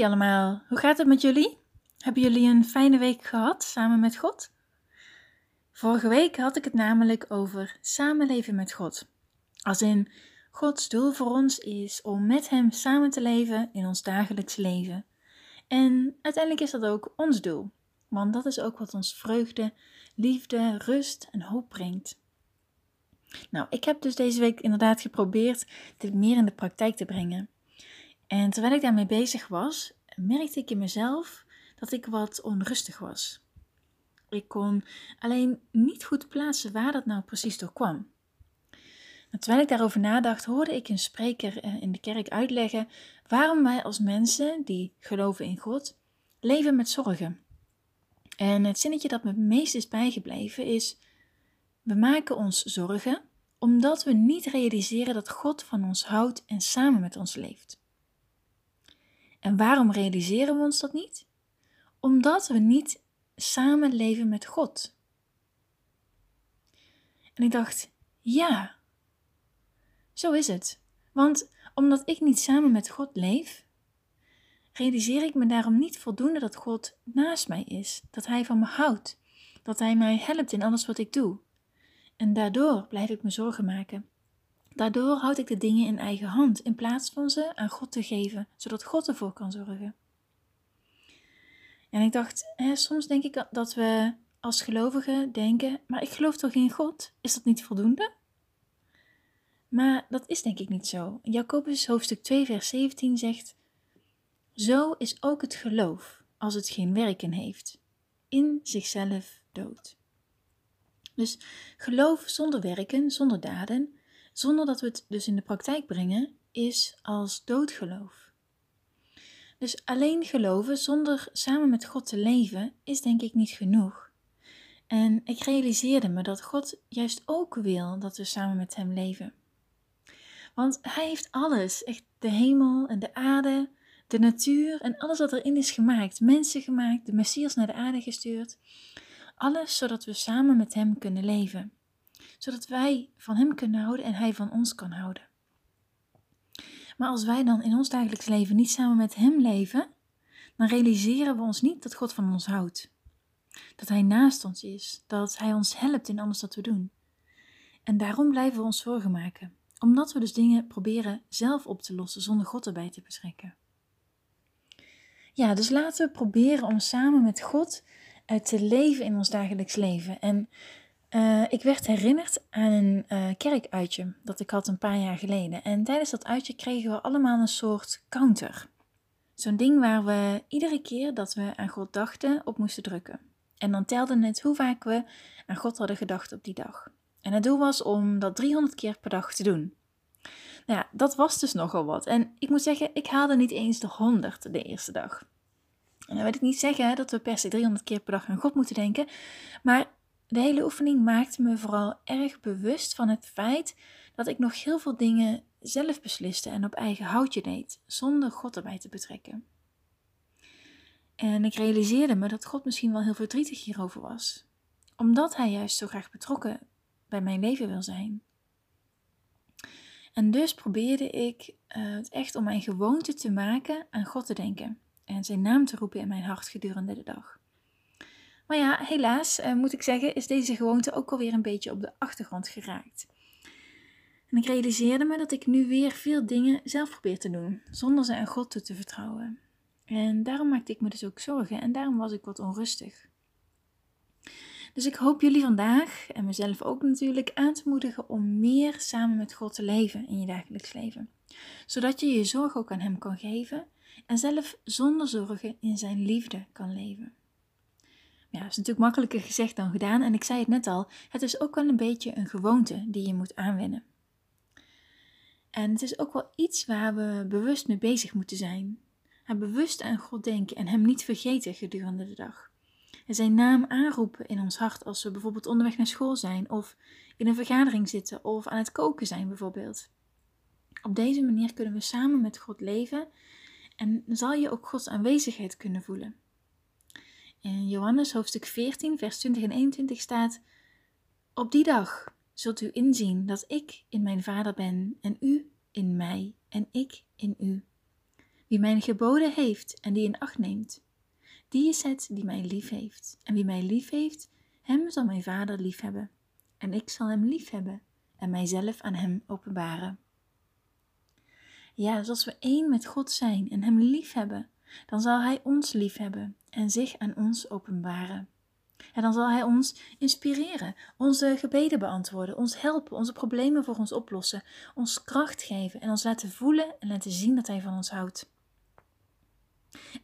Hey allemaal, hoe gaat het met jullie? Hebben jullie een fijne week gehad samen met God? Vorige week had ik het namelijk over samenleven met God. Als in, Gods doel voor ons is om met Hem samen te leven in ons dagelijks leven. En uiteindelijk is dat ook ons doel, want dat is ook wat ons vreugde, liefde, rust en hoop brengt. Nou, ik heb dus deze week inderdaad geprobeerd dit meer in de praktijk te brengen. En terwijl ik daarmee bezig was, merkte ik in mezelf dat ik wat onrustig was. Ik kon alleen niet goed plaatsen waar dat nou precies door kwam. En terwijl ik daarover nadacht, hoorde ik een spreker in de kerk uitleggen waarom wij als mensen die geloven in God, leven met zorgen. En het zinnetje dat me het meest is bijgebleven is: we maken ons zorgen omdat we niet realiseren dat God van ons houdt en samen met ons leeft. En waarom realiseren we ons dat niet? Omdat we niet samen leven met God. En ik dacht, ja, zo is het. Want omdat ik niet samen met God leef, realiseer ik me daarom niet voldoende dat God naast mij is. Dat Hij van me houdt. Dat Hij mij helpt in alles wat ik doe. En daardoor blijf ik me zorgen maken. Daardoor houd ik de dingen in eigen hand in plaats van ze aan God te geven, zodat God ervoor kan zorgen. En ik dacht, soms denk ik dat we als gelovigen denken, maar ik geloof toch in God? Is dat niet voldoende? Maar dat is denk ik niet zo. Jacobus hoofdstuk 2 vers 17 zegt, zo is ook het geloof, als het geen werken heeft, in zichzelf dood. Dus geloof zonder werken, zonder daden, zonder dat we het dus in de praktijk brengen, is als doodgeloof. Dus alleen geloven zonder samen met God te leven is denk ik niet genoeg. En ik realiseerde me dat God juist ook wil dat we samen met Hem leven. Want Hij heeft alles, echt de hemel en de aarde, de natuur en alles wat erin is gemaakt. Mensen gemaakt, de Messias naar de aarde gestuurd. Alles zodat we samen met Hem kunnen leven. Zodat wij van Hem kunnen houden en Hij van ons kan houden. Maar als wij dan in ons dagelijks leven niet samen met Hem leven, dan realiseren we ons niet dat God van ons houdt. Dat Hij naast ons is, dat Hij ons helpt in alles dat we doen. En daarom blijven we ons zorgen maken, omdat we dus dingen proberen zelf op te lossen zonder God erbij te betrekken. Ja, dus laten we proberen om samen met God te leven in ons dagelijks leven. En ik werd herinnerd aan een kerkuitje dat ik had een paar jaar geleden. En tijdens dat uitje kregen we allemaal een soort counter. Zo'n ding waar we iedere keer dat we aan God dachten op moesten drukken. En dan telde het hoe vaak we aan God hadden gedacht op die dag. En het doel was om dat 300 keer per dag te doen. Nou ja, dat was dus nogal wat. En ik moet zeggen, ik haalde niet eens de 100 de eerste dag. En dan wil ik niet zeggen dat we per se 300 keer per dag aan God moeten denken, maar de hele oefening maakte me vooral erg bewust van het feit dat ik nog heel veel dingen zelf besliste en op eigen houtje deed, zonder God erbij te betrekken. En ik realiseerde me dat God misschien wel heel verdrietig hierover was, omdat Hij juist zo graag betrokken bij mijn leven wil zijn. En dus probeerde ik het echt om mijn gewoonte te maken aan God te denken en Zijn naam te roepen in mijn hart gedurende de dag. Maar ja, helaas, moet ik zeggen, is deze gewoonte ook alweer een beetje op de achtergrond geraakt. En ik realiseerde me dat ik nu weer veel dingen zelf probeer te doen, zonder ze aan God toe te vertrouwen. En daarom maakte ik me dus ook zorgen en daarom was ik wat onrustig. Dus ik hoop jullie vandaag, en mezelf ook natuurlijk, aan te moedigen om meer samen met God te leven in je dagelijks leven. Zodat je je zorg ook aan Hem kan geven en zelf zonder zorgen in Zijn liefde kan leven. Ja, dat is natuurlijk makkelijker gezegd dan gedaan en ik zei het net al, het is ook wel een beetje een gewoonte die je moet aanwennen. En het is ook wel iets waar we bewust mee bezig moeten zijn. En bewust aan God denken en Hem niet vergeten gedurende de dag. En Zijn naam aanroepen in ons hart als we bijvoorbeeld onderweg naar school zijn of in een vergadering zitten of aan het koken zijn bijvoorbeeld. Op deze manier kunnen we samen met God leven en zal je ook Gods aanwezigheid kunnen voelen. In Johannes hoofdstuk 14, vers 20 en 21 staat: op die dag zult u inzien dat ik in mijn Vader ben en u in mij en ik in u. Wie mijn geboden heeft en die in acht neemt, die is het die mij lief heeft. En wie mij lief heeft, hem zal mijn Vader lief hebben. En ik zal hem lief hebben en mijzelf aan hem openbaren. Ja, dus als we één met God zijn en hem lief hebben, dan zal hij ons lief hebben en zich aan ons openbaren. En dan zal hij ons inspireren, onze gebeden beantwoorden, ons helpen, onze problemen voor ons oplossen, ons kracht geven en ons laten voelen en laten zien dat hij van ons houdt.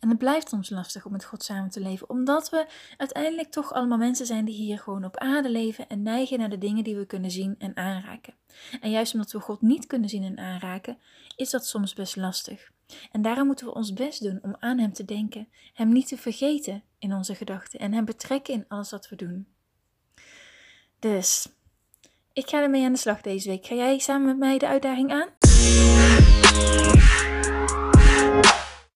En het blijft ons lastig om met God samen te leven, omdat we uiteindelijk toch allemaal mensen zijn die hier gewoon op aarde leven en neigen naar de dingen die we kunnen zien en aanraken. En juist omdat we God niet kunnen zien en aanraken, is dat soms best lastig. En daarom moeten we ons best doen om aan hem te denken, hem niet te vergeten in onze gedachten en hem betrekken in alles wat we doen. Dus, ik ga ermee aan de slag deze week. Ga jij samen met mij de uitdaging aan?